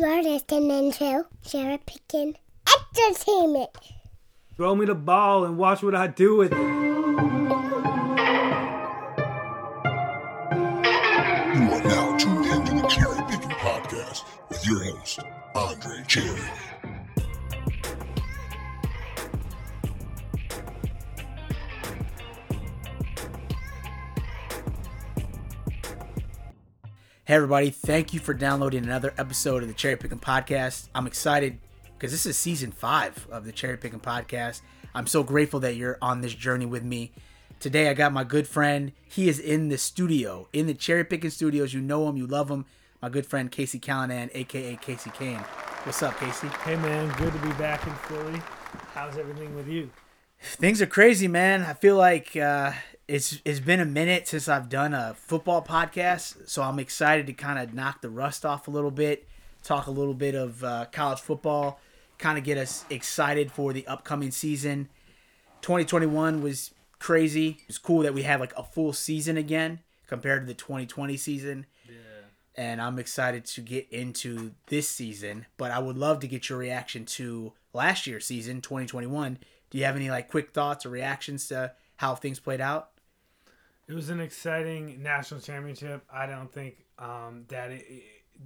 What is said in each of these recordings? Florida's Nintendo, Sarah Pickin, entertainment. Throw me the ball and watch what I do with it. You are now tuned into the Cherry Picking Podcast with your host, Andre Cherry. Hey everybody, thank you for downloading another episode of the Cherry Picking Podcast. I'm excited because this is season 5 of the Cherry Picking Podcast. I'm so grateful that you're on this journey with me. Today, I got my good friend. He is in the studio, in the Cherry Picking Studios. You know him, you love him. My good friend, Casey Callanan, a.k.a. Casey Kane. What's up, Casey? Hey, man. Good to be back in Philly. How's everything with you? Things are crazy, man. I feel like it's been a minute since I've done a football podcast, so I'm excited to kind of knock the rust off a little bit, talk a little bit of college football, kind of get us excited for the upcoming season. 2021 was crazy. It's cool that we have like a full season again compared to the 2020 season. Yeah. And I'm excited to get into this season, but I would love to get your reaction to last year's season, 2021. Do you have any like quick thoughts or reactions to how things played out? It was an exciting national championship. I don't think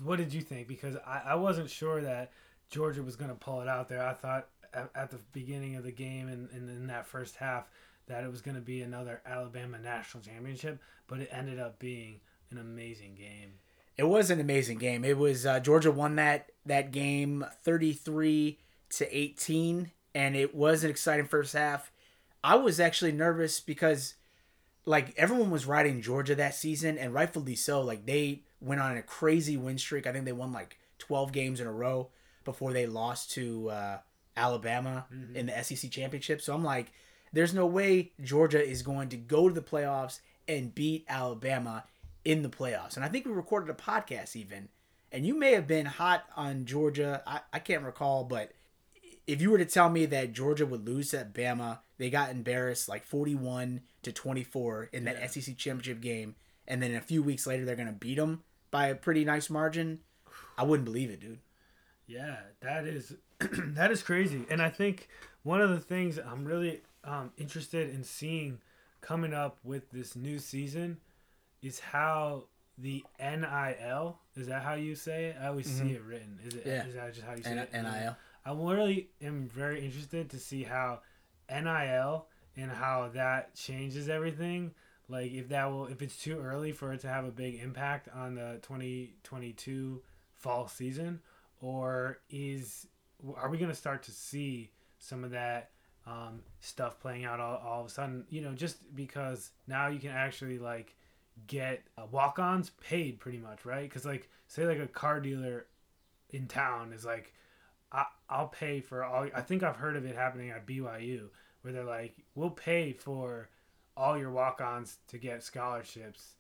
what did you think? Because I wasn't sure that Georgia was going to pull it out there. I thought at the beginning of the game and in that first half that it was going to be another Alabama national championship, but it ended up being an amazing game. It was an amazing game. It was Georgia won that game 33-18, and it was an exciting first half. I was actually nervous because like everyone was riding Georgia that season, and rightfully so. Like they went on a crazy win streak. I think they won like 12 games in a row before they lost to Alabama in the SEC championship. So I'm like, there's no way Georgia is going to go to the playoffs and beat Alabama in the playoffs. And I think we recorded a podcast even, and you may have been hot on Georgia. I can't recall, but if you were to tell me that Georgia would lose to Bama, they got embarrassed like 41-24 in that SEC championship game, and then a few weeks later they're going to beat them by a pretty nice margin, I wouldn't believe it, dude. Yeah, that is crazy. And I think one of the things I'm really interested in seeing coming up with this new season is how the NIL, is that how you say it? I always see it written. Is that just how you say it? NIL. I really am very interested to see how NIL and how that changes everything. Like if it's too early for it to have a big impact on the 2022 fall season, or are we going to start to see some of that stuff playing out all of a sudden, just because now you can actually like get walk-ons paid pretty much, right? Because like say like a car dealer in town is like, I'll pay for all. I think I've heard of it happening at BYU where they're like, we'll pay for all your walk-ons to get scholarships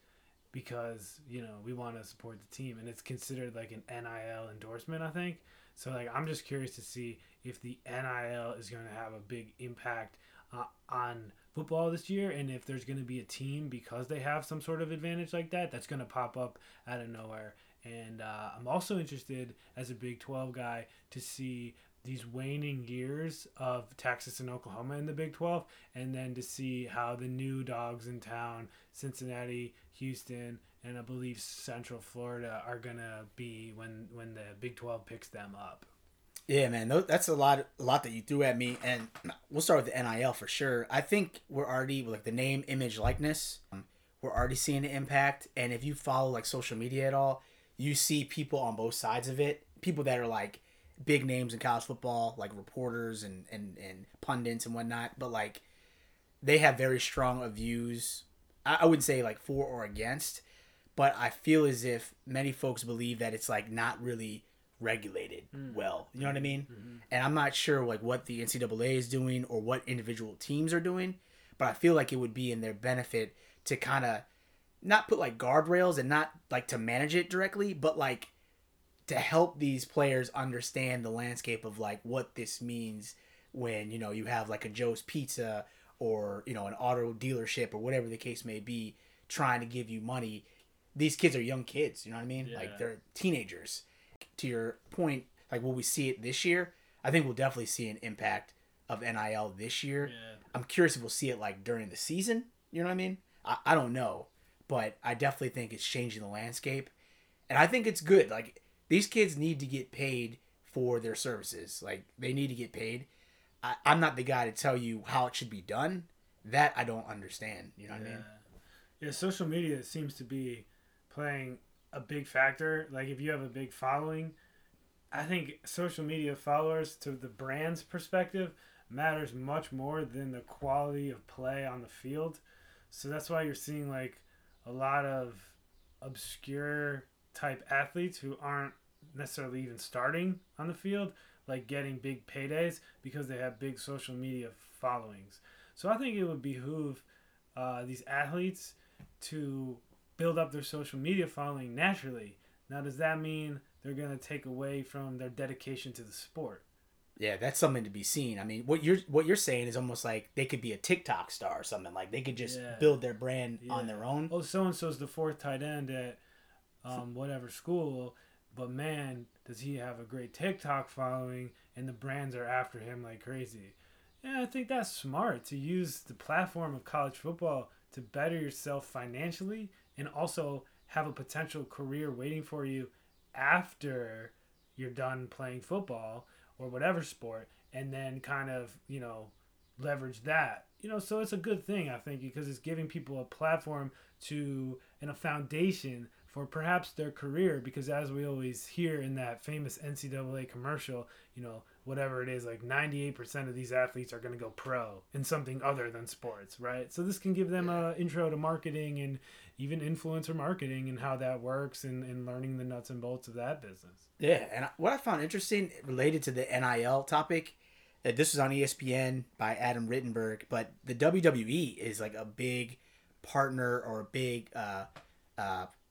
because we want to support the team, and it's considered like an NIL endorsement, I think. So like I'm just curious to see if the NIL is going to have a big impact on football this year, and if there's going to be a team, because they have some sort of advantage like that, that's going to pop up out of nowhere. And I'm also interested as a Big 12 guy to see these waning years of Texas and Oklahoma in the Big 12, and then to see how the new dogs in town, Cincinnati, Houston, and I believe Central Florida, are going to be when the Big 12 picks them up. Yeah, man, that's a lot that you threw at me. And we'll start with the NIL for sure. I think we're already, like the name, image, likeness, we're already seeing the impact. And if you follow like social media at all, you see people on both sides of it. People that are like big names in college football, like reporters and pundits and whatnot. But like they have very strong views. I wouldn't say like for or against, but I feel as if many folks believe that it's like not really regulated well. You know what I mean? Mm-hmm. And I'm not sure like what the NCAA is doing or what individual teams are doing, but I feel like it would be in their benefit to kind of not put like guardrails and not like to manage it directly, but like to help these players understand the landscape of like what this means when, you have like a Joe's Pizza or, an auto dealership or whatever the case may be trying to give you money. These kids are young kids, you know what I mean? Yeah. Like they're teenagers. to your point, like, will we see it this year? I think we'll definitely see an impact of NIL this year. Yeah. I'm curious if we'll see it, like, during the season. You know what I mean? I don't know. But I definitely think it's changing the landscape. And I think it's good. Like, these kids need to get paid for their services. Like, they need to get paid. I'm not the guy to tell you how it should be done. That I don't understand. You know what I mean? Yeah, social media seems to be playing a big factor. Like, if you have a big following, I think social media followers, to the brand's perspective, matters much more than the quality of play on the field. So that's why you're seeing, like, a lot of obscure type athletes who aren't necessarily even starting on the field, like, getting big paydays because they have big social media followings. So I think it would behoove these athletes to build up their social media following naturally. Now, does that mean they're going to take away from their dedication to the sport? Yeah, that's something to be seen. I mean, what you're saying is almost like they could be a TikTok star or something. Like, they could just build their brand on their own. Oh, so-and-so's the fourth tight end at whatever school, but man, does he have a great TikTok following, and the brands are after him like crazy. Yeah, I think that's smart, to use the platform of college football to better yourself financially and also have a potential career waiting for you after you're done playing football or whatever sport, and then kind of, you know, leverage that. You know, so it's a good thing, I think, because it's giving people a platform to and a foundation for perhaps their career, because as we always hear in that famous NCAA commercial, you know, whatever it is, like 98% of these athletes are going to go pro in something other than sports, right? So this can give them an intro to marketing and even influencer marketing and how that works, and learning the nuts and bolts of that business. Yeah, and what I found interesting related to the NIL topic, that this was on ESPN by Adam Rittenberg, but the WWE is like a big partner or a big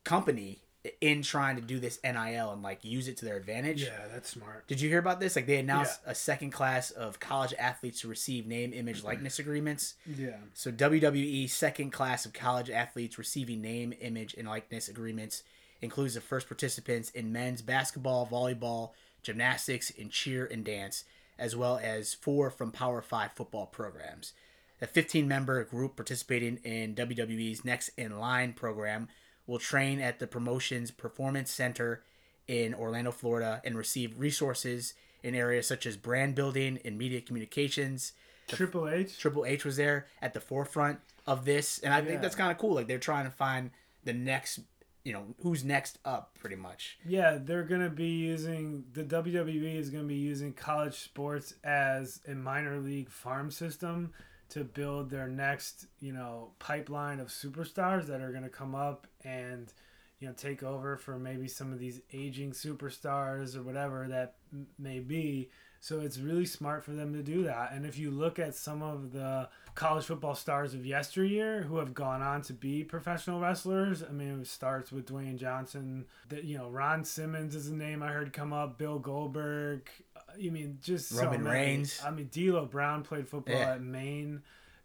company in trying to do this NIL and like use it to their advantage. Yeah, that's smart. Did you hear about this? Like, they announced a second class of college athletes who receive name, image, likeness agreements. Yeah. So WWE second class of college athletes receiving name, image, and likeness agreements includes the first participants in men's basketball, volleyball, gymnastics, and cheer and dance, as well as 4 from Power 5 football programs. A 15-member group participating in WWE's Next in Line program will train at the promotion's Performance Center in Orlando, Florida, and receive resources in areas such as brand building and media communications. Triple H was there at the forefront of this, and I think that's kind of cool. Like, they're trying to find the next, you know, who's next up, pretty much. Yeah, they're going to be using, the WWE is going to be using college sports as a minor league farm system to build their next, you know, pipeline of superstars that are going to come up and, you know, take over for maybe some of these aging superstars or whatever that may be. So it's really smart for them to do that. And if you look at some of the college football stars of yesteryear who have gone on to be professional wrestlers, I mean, it starts with Dwayne Johnson. That, you know, Ron Simmons is a name I heard come up. Bill Goldberg. You mean, just Roman Reigns. I mean, D'Lo Brown played football at Maine.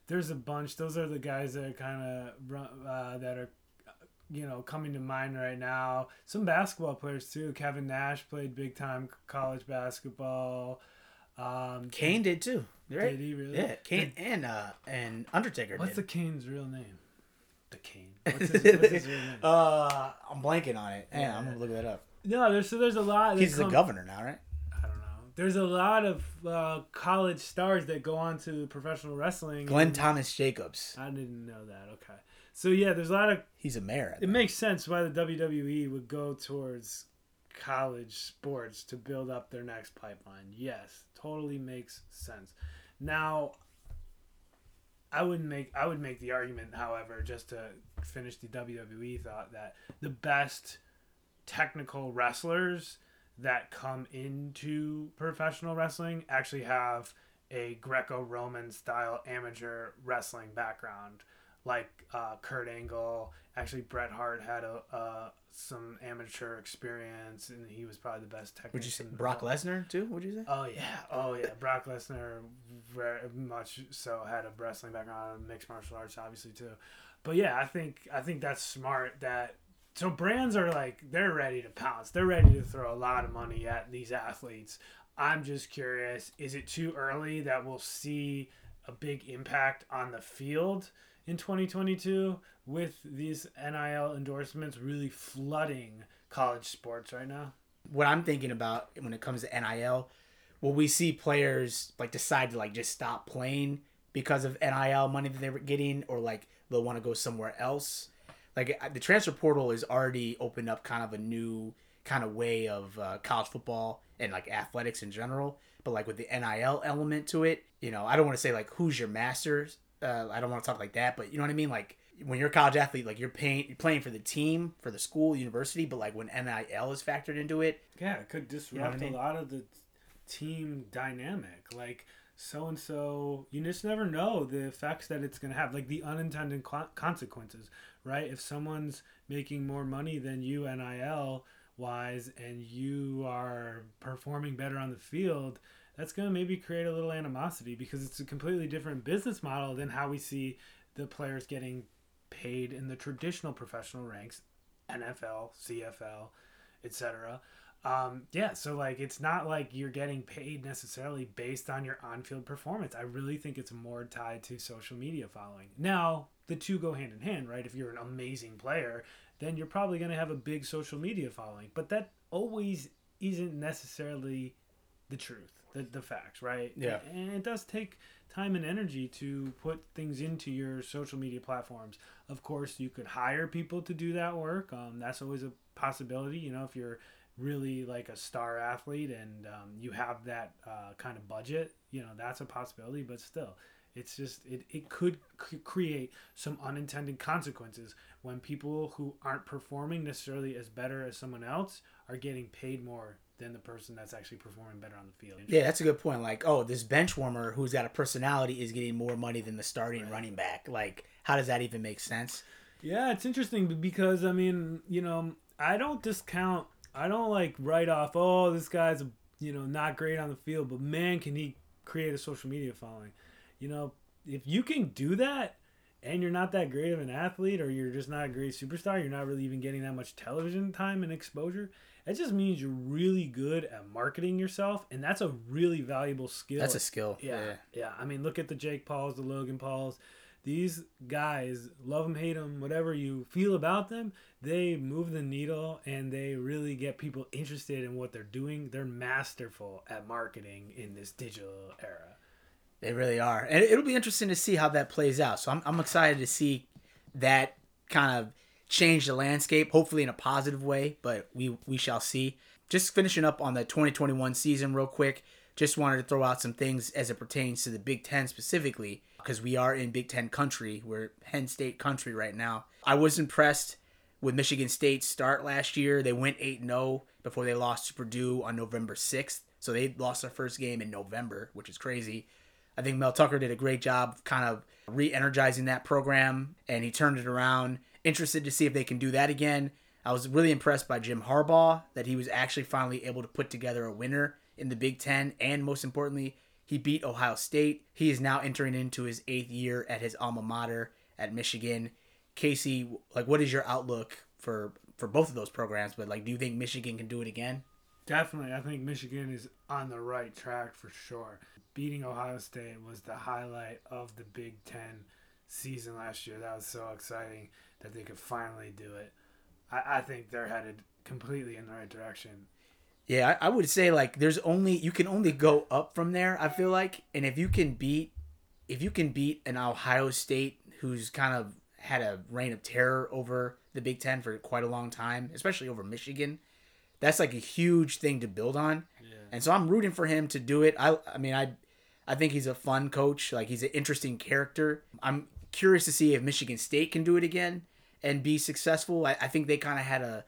There's a bunch. Those are the guys that are kind of that are, you know, coming to mind right now. Some basketball players too. Kevin Nash played big time college basketball. Kane did too. Right? Did he really? Yeah, Kane and Undertaker. What's the Kane's real name? The Kane. What's his real name? I'm blanking on it. Yeah, I'm gonna look that up. No, there's a lot. He's the governor now, right? There's a lot of college stars that go on to professional wrestling. Glenn Thomas Jacobs. I didn't know that. Okay. So, yeah, there's a lot of... He's a mayor. It makes sense why the WWE would go towards college sports to build up their next pipeline. Yes, totally makes sense. Now, I would make the argument, however, just to finish the WWE thought, that the best technical wrestlers that come into professional wrestling actually have a Greco-Roman style amateur wrestling background, like Kurt Angle. Actually, Bret Hart had some amateur experience, and he was probably the best technician. Would you say Brock Lesnar too? Would you say? Oh yeah, Brock Lesnar very much so had a wrestling background, mixed martial arts obviously too. But yeah, I think that's smart that So brands are like, they're ready to pounce. They're ready to throw a lot of money at these athletes. I'm just curious, is it too early that we'll see a big impact on the field in 2022 with these NIL endorsements really flooding college sports right now? What I'm thinking about when it comes to NIL, will we see players like decide to like just stop playing because of NIL money that they were getting, or like they'll want to go somewhere else? Like the transfer portal has already opened up kind of a new kind of way of college football and like athletics in general. But like with the NIL element to it, you know, I don't want to say like who's your master. I don't want to talk like that, but you know what I mean? Like when you're a college athlete, like you're playing for the team, for the school, university, but like when NIL is factored into it. Yeah, it could disrupt a lot of the team dynamic. Like so-and-so, you just never know the effects that it's going to have, like the unintended consequences, right? If someone's making more money than you NIL wise and you are performing better on the field, that's going to maybe create a little animosity because it's a completely different business model than how we see the players getting paid in the traditional professional ranks, NFL, CFL, etc. So like it's not like you're getting paid necessarily based on your on-field performance. I really think it's more tied to social media following. Now, the two go hand in hand, right? If you're an amazing player, then you're probably going to have a big social media following. But that always isn't necessarily the truth, the facts, right? Yeah. And it does take time and energy to put things into your social media platforms. Of course, you could hire people to do that work. That's always a possibility, you know, if you're really like a star athlete and you have that kind of budget, you know, that's a possibility. But still, it's just it could create some unintended consequences when people who aren't performing necessarily as better as someone else are getting paid more than the person that's actually performing better on the field. Yeah, that's a good point. Like, oh, this bench warmer who's got a personality is getting more money than the starting running back. Like, how does that even make sense? Yeah, it's interesting because, I mean, you know, I don't like write off, oh, this guy's, you know, not great on the field, but man, can he create a social media following. You know, if you can do that and you're not that great of an athlete or you're just not a great superstar, you're not really even getting that much television time and exposure, it just means you're really good at marketing yourself, and that's a really valuable skill. That's a skill. Yeah. I mean, look at the Jake Pauls, the Logan Pauls. These guys, love them, hate them, whatever you feel about them, they move the needle and they really get people interested in what they're doing. They're masterful at marketing in this digital era. They really are. And it'll be interesting to see how that plays out. So I'm excited to see that kind of change the landscape, hopefully in a positive way, but we shall see. Just finishing up on the 2021 season real quick, just wanted to throw out some things as it pertains to the Big Ten specifically, because we are in Big Ten country. We're Penn State country right now. I was impressed with Michigan State's start last year. They went 8-0 before they lost to Purdue on November 6th. So they lost their first game in November, which is crazy. I think Mel Tucker did a great job of kind of re-energizing that program, and he turned it around. Interested to see if they can do that again. I was really impressed by Jim Harbaugh, that he was actually finally able to put together a winner in the Big Ten, and most importantly, he beat Ohio State. He is now entering into his 8th year at his alma mater at Michigan. Casey, like, what is your outlook for both of those programs? But like, do you think Michigan can do it again? Definitely. I think Michigan is on the right track for sure. Beating Ohio State was the highlight of the Big Ten season last year. That was so exciting that they could finally do it. I think they're headed completely in the right direction. Yeah, I would say like you can only go up from there, I feel like. And if you can beat an Ohio State who's kind of had a reign of terror over the Big Ten for quite a long time, especially over Michigan, that's like a huge thing to build on. Yeah. And so I'm rooting for him to do it. I mean, I think he's a fun coach. Like, he's an interesting character. I'm curious to see if Michigan State can do it again and be successful. I think they kind of had a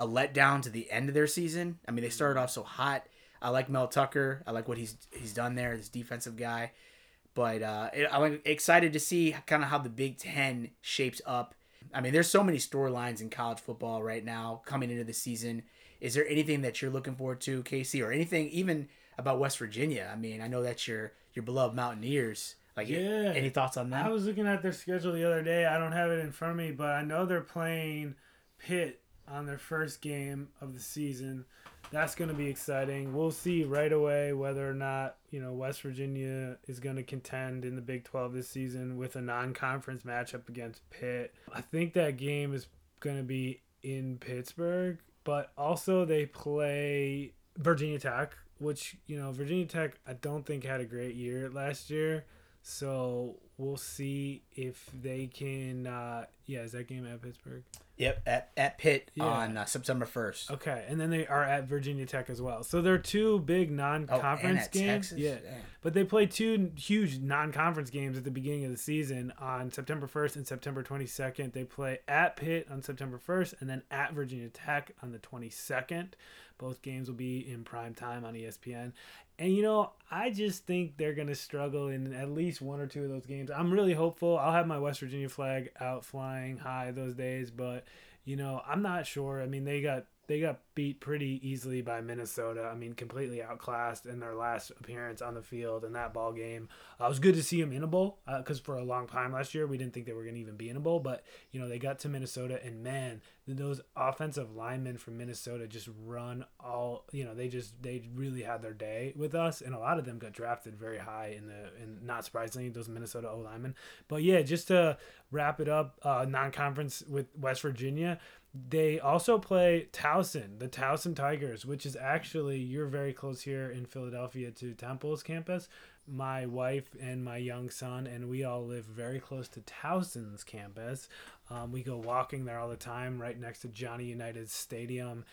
letdown to the end of their season. I mean, they started off so hot. I like Mel Tucker. I like what he's done there, this defensive guy. But I'm excited to see kind of how the Big Ten shapes up. I mean, there's so many storylines in college football right now coming into the season. Is there anything that you're looking forward to, Casey, or anything even about West Virginia? I mean, I know that's your beloved Mountaineers. Like, yeah. Any thoughts on that? I was looking at their schedule the other day. I don't have it in front of me, but I know they're playing Pitt on their first game of the season. That's going to be exciting. We'll see right away whether or not, you know, West Virginia is going to contend in the Big 12 this season with a non-conference matchup against Pitt. I think that game is going to be in Pittsburgh, but also they play Virginia Tech, which, you know, Virginia Tech I don't think had a great year last year. So we'll see if they can is that game at Pittsburgh? Yep, at Pitt on September 1st. Okay, and then they are at Virginia Tech as well. So they're two big non-conference games. Texas? Yeah. But they play two huge non-conference games at the beginning of the season on September 1st and September 22nd. They play at Pitt on September 1st and then at Virginia Tech on the 22nd. Both games will be in prime time on ESPN. And, you know, I just think they're going to struggle in at least one or two of those games. I'm really hopeful. I'll have my West Virginia flag out flying high those days, but, you know, I'm not sure. I mean, they got beat pretty easily by Minnesota. I mean, completely outclassed in their last appearance on the field in that ball game. It was good to see them in a bowl because for a long time last year, we didn't think they were going to even be in a bowl. But, you know, they got to Minnesota, and, man, those offensive linemen from Minnesota just run all – you know, they really had their day with us, and a lot of them got drafted very high and not surprisingly, those Minnesota O-linemen. But, yeah, just to wrap it up, non-conference with West Virginia – they also play Towson, the Towson Tigers, which is actually, you're very close here in Philadelphia to Temple's campus. My wife and my young son and we all live very close to Towson's campus. We go walking there all the time right next to Johnny United's stadium.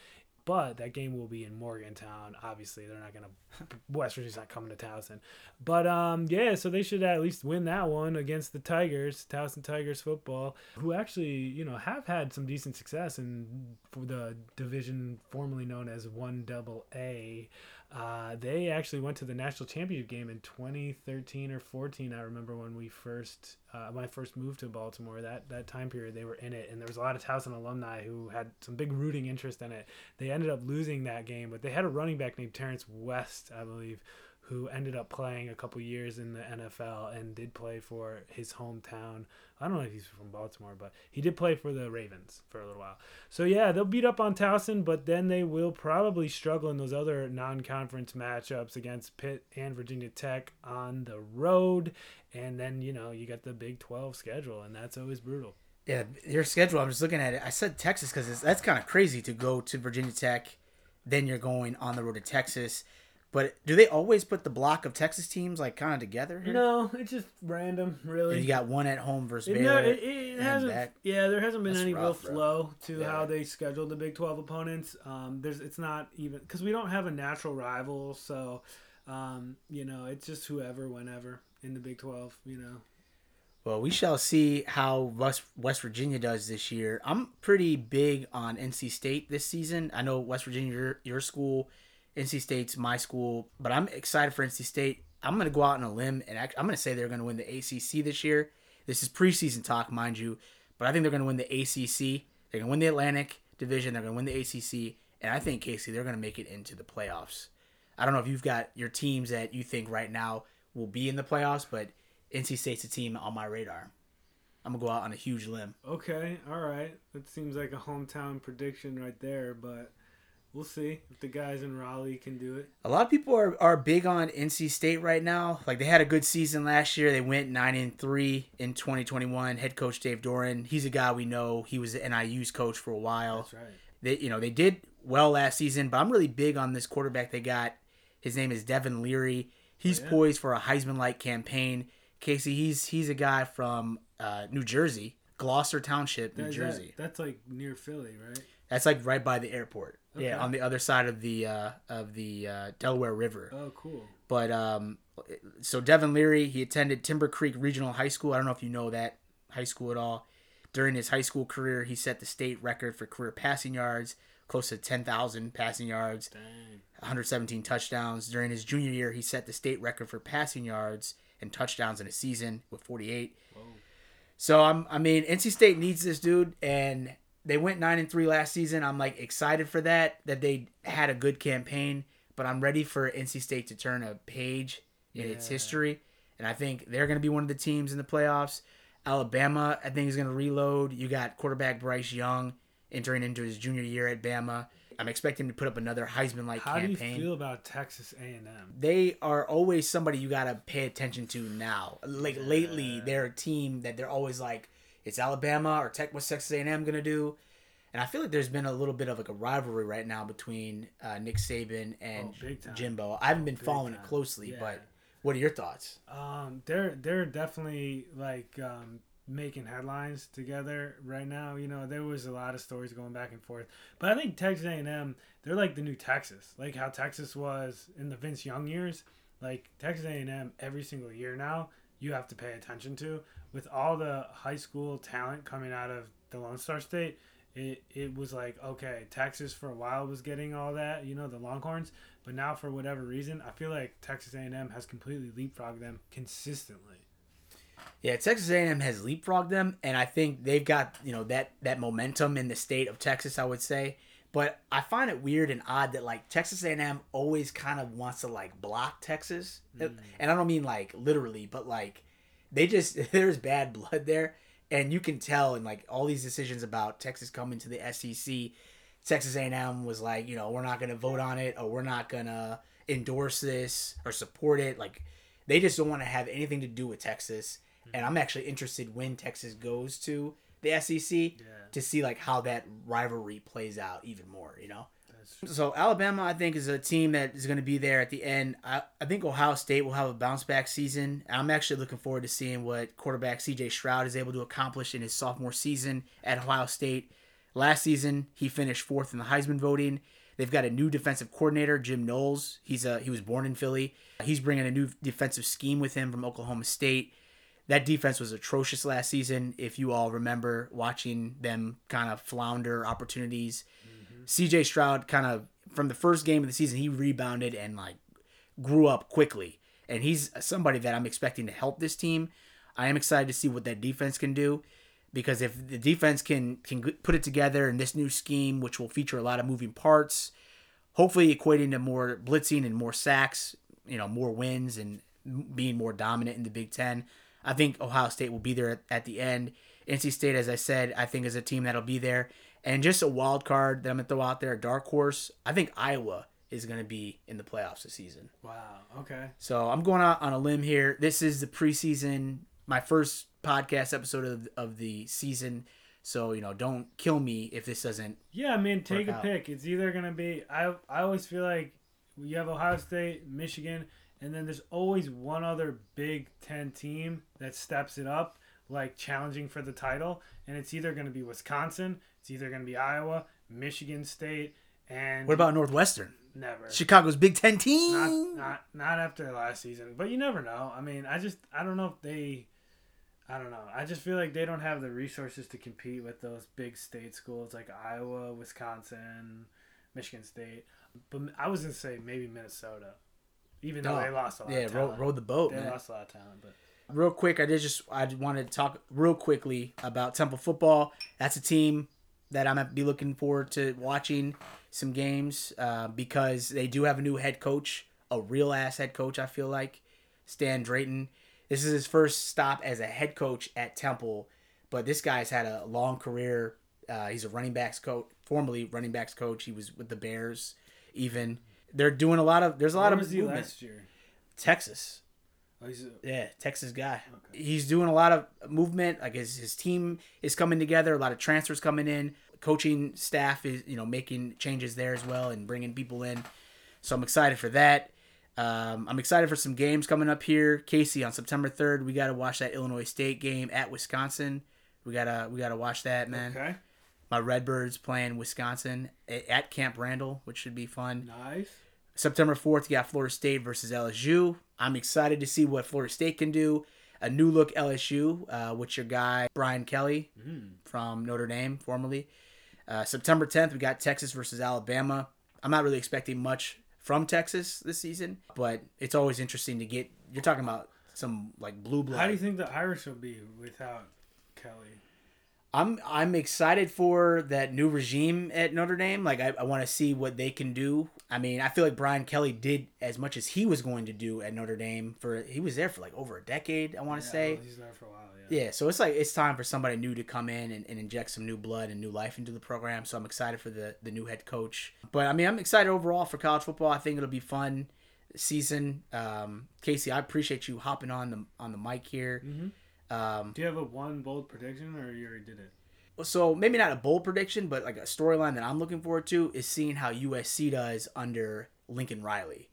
But that game will be in Morgantown. Obviously, they're not going to – West Virginia's not coming to Towson. But, so they should at least win that one against the Tigers, Towson Tigers football, who actually, you know, have had some decent success in the division formerly known as 1AA. They actually went to the national championship game in 2013 or 14. I remember when we first when I first moved to Baltimore, that time period they were in it, and there was a lot of Towson alumni who had some big rooting interest in it. They ended up losing that game, but they had a running back named Terrence West, I believe, who ended up playing a couple years in the NFL and did play for his hometown. I don't know if he's from Baltimore, but he did play for the Ravens for a little while. So, yeah, they'll beat up on Towson, but then they will probably struggle in those other non-conference matchups against Pitt and Virginia Tech on the road. And then, you know, you got the Big 12 schedule, and that's always brutal. Yeah, your schedule, I'm just looking at it. I said Texas because that's kind of crazy to go to Virginia Tech, then you're going on the road to Texas. But do they always put the block of Texas teams like kind of together here? No, it's just random, really. And you got one at home versus Baylor. It hasn't. Back. Yeah, there hasn't been any real flow to how they schedule the Big 12 opponents. It's not even because we don't have a natural rival, so you know, it's just whoever, whenever in the Big 12. You know. Well, we shall see how West Virginia does this year. I'm pretty big on NC State this season. I know West Virginia, your school. NC State's my school, but I'm excited for NC State. I'm going to go out on a limb, and I'm going to say they're going to win the ACC this year. This is preseason talk, mind you, but I think they're going to win the ACC. They're going to win the Atlantic Division. They're going to win the ACC, and I think, Casey, they're going to make it into the playoffs. I don't know if you've got your teams that you think right now will be in the playoffs, but NC State's a team on my radar. I'm going to go out on a huge limb. Okay, all right. That seems like a hometown prediction right there, but... we'll see if the guys in Raleigh can do it. A lot of people are big on NC State right now. Like, they had a good season last year. They went 9-3 in 2021. Head coach Dave Doran, he's a guy we know. He was the NIU's coach for a while. That's right. They did well last season, but I'm really big on this quarterback they got. His name is Devin Leary. He's poised for a Heisman-like campaign. Casey, he's a guy from New Jersey, Gloucester Township, New Jersey. That's like near Philly, right? That's like right by the airport. Okay. Yeah, on the other side of the Delaware River. Oh, cool. But so Devin Leary, he attended Timber Creek Regional High School. I don't know if you know that high school at all. During his high school career, he set the state record for career passing yards, close to 10,000 passing yards. Dang. 117 touchdowns. During his junior year, he set the state record for passing yards and touchdowns in a season with 48. Whoa. So I mean, NC State needs this dude, and they went 9-3 last season. I'm like excited for that they had a good campaign, but I'm ready for NC State to turn a page in its history, and I think they're going to be one of the teams in the playoffs. Alabama, I think, is going to reload. You got quarterback Bryce Young. entering into his junior year at Bama. I'm expecting him to put up another Heisman-like campaign. How do you feel about Texas A&M? They are always somebody you got to pay attention to now. Like, lately, they're a team that they're always like, it's Alabama or Tech. What's Texas A&M going to do? And I feel like there's been a little bit of like a rivalry right now between Nick Saban and Jimbo. I haven't been following it closely, but what are your thoughts? They're definitely like making headlines together right now. You know, there was a lot of stories going back and forth. But I think Texas A&M, they're like the new Texas. Like how Texas was in the Vince Young years. Like Texas A&M every single year now you have to pay attention to. With all the high school talent coming out of the Lone Star State, it was like, okay, Texas for a while was getting all that, you know, the Longhorns. But now for whatever reason, I feel like Texas A&M has completely leapfrogged them consistently. Yeah, Texas A&M has leapfrogged them, and I think they've got, you know, that momentum in the state of Texas, I would say. But I find it weird and odd that, like, Texas A&M always kind of wants to, like, block Texas. And I don't mean, like, literally, but, like, they just – there's bad blood there. And you can tell in, like, all these decisions about Texas coming to the SEC, Texas A&M was like, you know, we're not going to vote on it or we're not going to endorse this or support it. Like, they just don't want to have anything to do with Texas. And I'm actually interested when Texas goes to the SEC to see, like, how that rivalry plays out even more, you know? So Alabama, I think, is a team that is going to be there at the end. I think Ohio State will have a bounce-back season. I'm actually looking forward to seeing what quarterback C.J. Stroud is able to accomplish in his sophomore season at Ohio State. Last season, he finished fourth in the Heisman voting. They've got a new defensive coordinator, Jim Knowles. He was born in Philly. He's bringing a new defensive scheme with him from Oklahoma State. That defense was atrocious last season, if you all remember watching them kind of flounder opportunities. Mm-hmm. C.J. Stroud kind of, from the first game of the season, he rebounded and, like, grew up quickly. And he's somebody that I'm expecting to help this team. I am excited to see what that defense can do, because if the defense can put it together in this new scheme, which will feature a lot of moving parts, hopefully equating to more blitzing and more sacks, you know, more wins and being more dominant in the Big Ten, I think Ohio State will be there at the end. NC State, as I said, I think is a team that'll be there. And just a wild card that I'm going to throw out there, a dark horse, I think Iowa is going to be in the playoffs this season. Wow, okay. So I'm going out on a limb here. This is the preseason, my first podcast episode of the season. So, you know, don't kill me if this doesn't take a pick. It's either going to be – I always feel like you have Ohio State, Michigan – and then there's always one other Big Ten team that steps it up, like challenging for the title. And it's either going to be Wisconsin, it's either going to be Iowa, Michigan State, and... What about Northwestern? Never. Chicago's Big Ten team? Not after last season. But you never know. I mean, I don't know if they... I don't know. I just feel like they don't have the resources to compete with those big state schools like Iowa, Wisconsin, Michigan State. But I was going to say maybe Minnesota. Even though they lost a lot of talent. Yeah, rode the boat, They lost a lot of talent. But real quick, I wanted to talk real quickly about Temple football. That's a team that I'm going to be looking forward to watching some games because they do have a new head coach, a real-ass head coach, I feel like, Stan Drayton. This is his first stop as a head coach at Temple, but this guy's had a long career. He's a formerly running backs coach. He was with the Bears even. They're doing a lot of... There's a lot of movement. Where was he last year? Texas. Oh, Texas guy. Okay. He's doing a lot of movement. Like his team is coming together. A lot of transfers coming in. Coaching staff is, you know, making changes there as well and bringing people in. So I'm excited for that. I'm excited for some games coming up here. Casey, on September 3rd, we got to watch that Illinois State game at Wisconsin. We gotta watch that, man. Okay. My Redbirds playing Wisconsin at Camp Randall, which should be fun. Nice. September 4th, you got Florida State versus LSU. I'm excited to see what Florida State can do. A new look LSU with your guy, Brian Kelly from Notre Dame, formerly. September 10th, we got Texas versus Alabama. I'm not really expecting much from Texas this season, but it's always interesting to get – you're talking about some, like, blue blood. How do you think the Irish will be without Kelly? I'm excited for that new regime at Notre Dame. Like, I want to see what they can do. I mean, I feel like Brian Kelly did as much as he was going to do at Notre Dame. He was there for like over a decade, I want to say. He's there for a while, yeah. Yeah, so it's like it's time for somebody new to come in and inject some new blood and new life into the program. So I'm excited for the new head coach. But, I mean, I'm excited overall for college football. I think it'll be fun season. Casey, I appreciate you hopping on the mic here. Mm-hmm. Do you have one bold prediction, or you already did it? So maybe not a bold prediction, but like a storyline that I'm looking forward to is seeing how USC does under Lincoln Riley.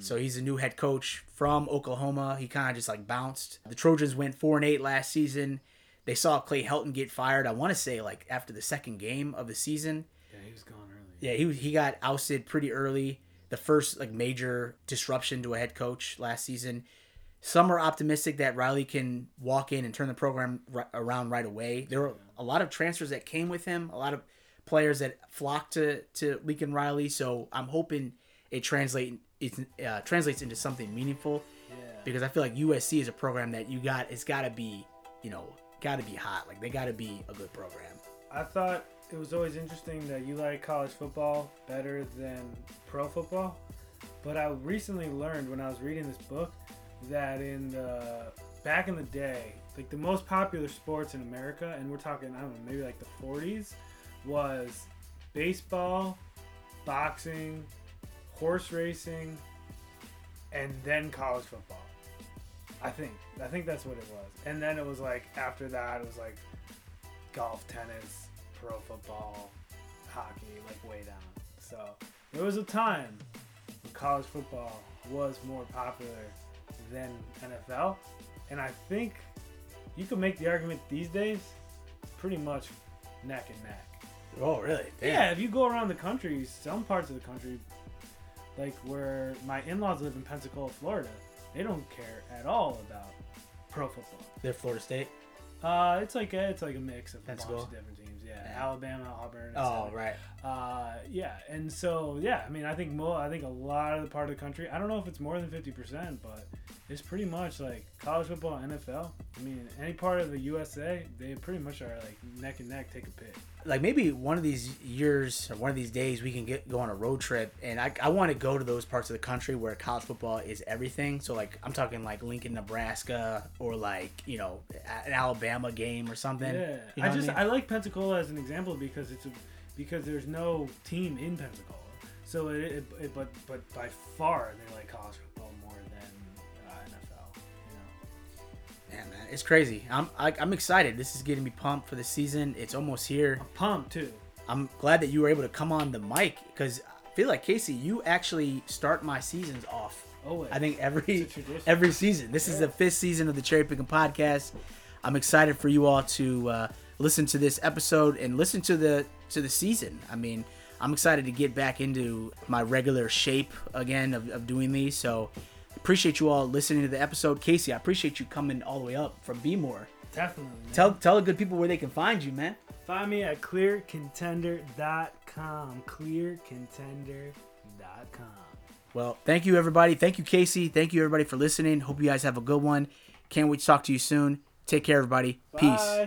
So he's a new head coach from Oklahoma. He kind of just like bounced. The Trojans went 4-8 last season. They saw Clay Helton get fired. I want to say like after the second game of the season. Yeah, he was gone early. Yeah, he got ousted pretty early. The first like major disruption to a head coach last season. Some are optimistic that Riley can walk in and turn the program around right away. There were a lot of transfers that came with him, a lot of players that flocked to Lincoln Riley. So I'm hoping it translates into something meaningful, because I feel like USC is a program that it's got to be hot. Like, they got to be a good program. I thought it was always interesting that you like college football better than pro football, but I recently learned when I was reading this book that back in the day, like, the most popular sports in America, and we're talking, I don't know, maybe like the 40s, was baseball, boxing, horse racing, and then college football. I think that's what it was. And then it was like, after that, it was like golf, tennis, pro football, hockey, like way down. So there was a time when college football was more popular than NFL, and I think you can make the argument these days pretty much neck and neck. Oh, really? Damn. Yeah, if you go around the country, some parts of the country, like where my in-laws live in Pensacola, Florida, they don't care at all about pro football. They're Florida State? It's like a mix of Pensacola, a bunch of different teams. Yeah. Alabama, Auburn. Oh, right. I think a lot of the part of the country, I don't know if it's more than 50%, but it's pretty much like college football, NFL. I mean, any part of the USA, they pretty much are like neck and neck, take a pick. Like, maybe one of these years or one of these days we can go on a road trip, and I want to go to those parts of the country where college football is everything. So, like, I'm talking like Lincoln, Nebraska, or like, you know, an Alabama game or something. Yeah, you know I like Pensacola as an example because because there's no team in Pensacola, so it but by far they like college football more than NFL. You know, man, it's crazy. I'm excited. This is getting me pumped for the season. It's almost here. I'm pumped too. I'm glad that you were able to come on the mic, because I feel like, Casey, you actually start my seasons off. Always. I think every season. This is the fifth season of the Cherry Picking Podcast. I'm excited for you all to listen to this episode and listen to the season. I mean, I'm excited to get back into my regular shape again of doing these. So, appreciate you all listening to the episode. Casey, I appreciate you coming all the way up from Bmore. Definitely. Man. Tell the good people where they can find you, man. Find me at clearcontender.com. Clearcontender.com. Well, thank you, everybody. Thank you, Casey. Thank you, everybody, for listening. Hope you guys have a good one. Can't wait to talk to you soon. Take care, everybody. Bye. Peace.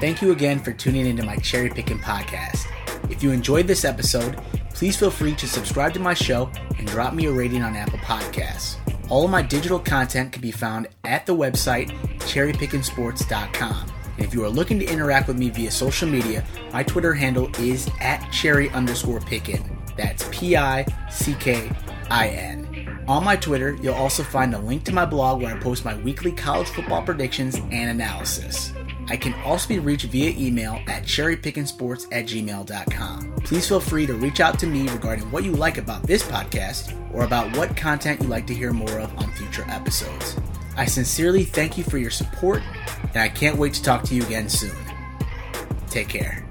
Thank you again for tuning into my Cherry Picking Podcast. If you enjoyed this episode, please feel free to subscribe to my show and drop me a rating on Apple Podcasts. All of my digital content can be found at the website cherrypickinsports.com. And if you are looking to interact with me via social media, my Twitter handle is @cherry_pickin. That's PICKIN. On my Twitter, you'll also find a link to my blog where I post my weekly college football predictions and analysis. I can also be reached via email at cherrypickinsports@gmail.com. Please feel free to reach out to me regarding what you like about this podcast or about what content you'd like to hear more of on future episodes. I sincerely thank you for your support, and I can't wait to talk to you again soon. Take care.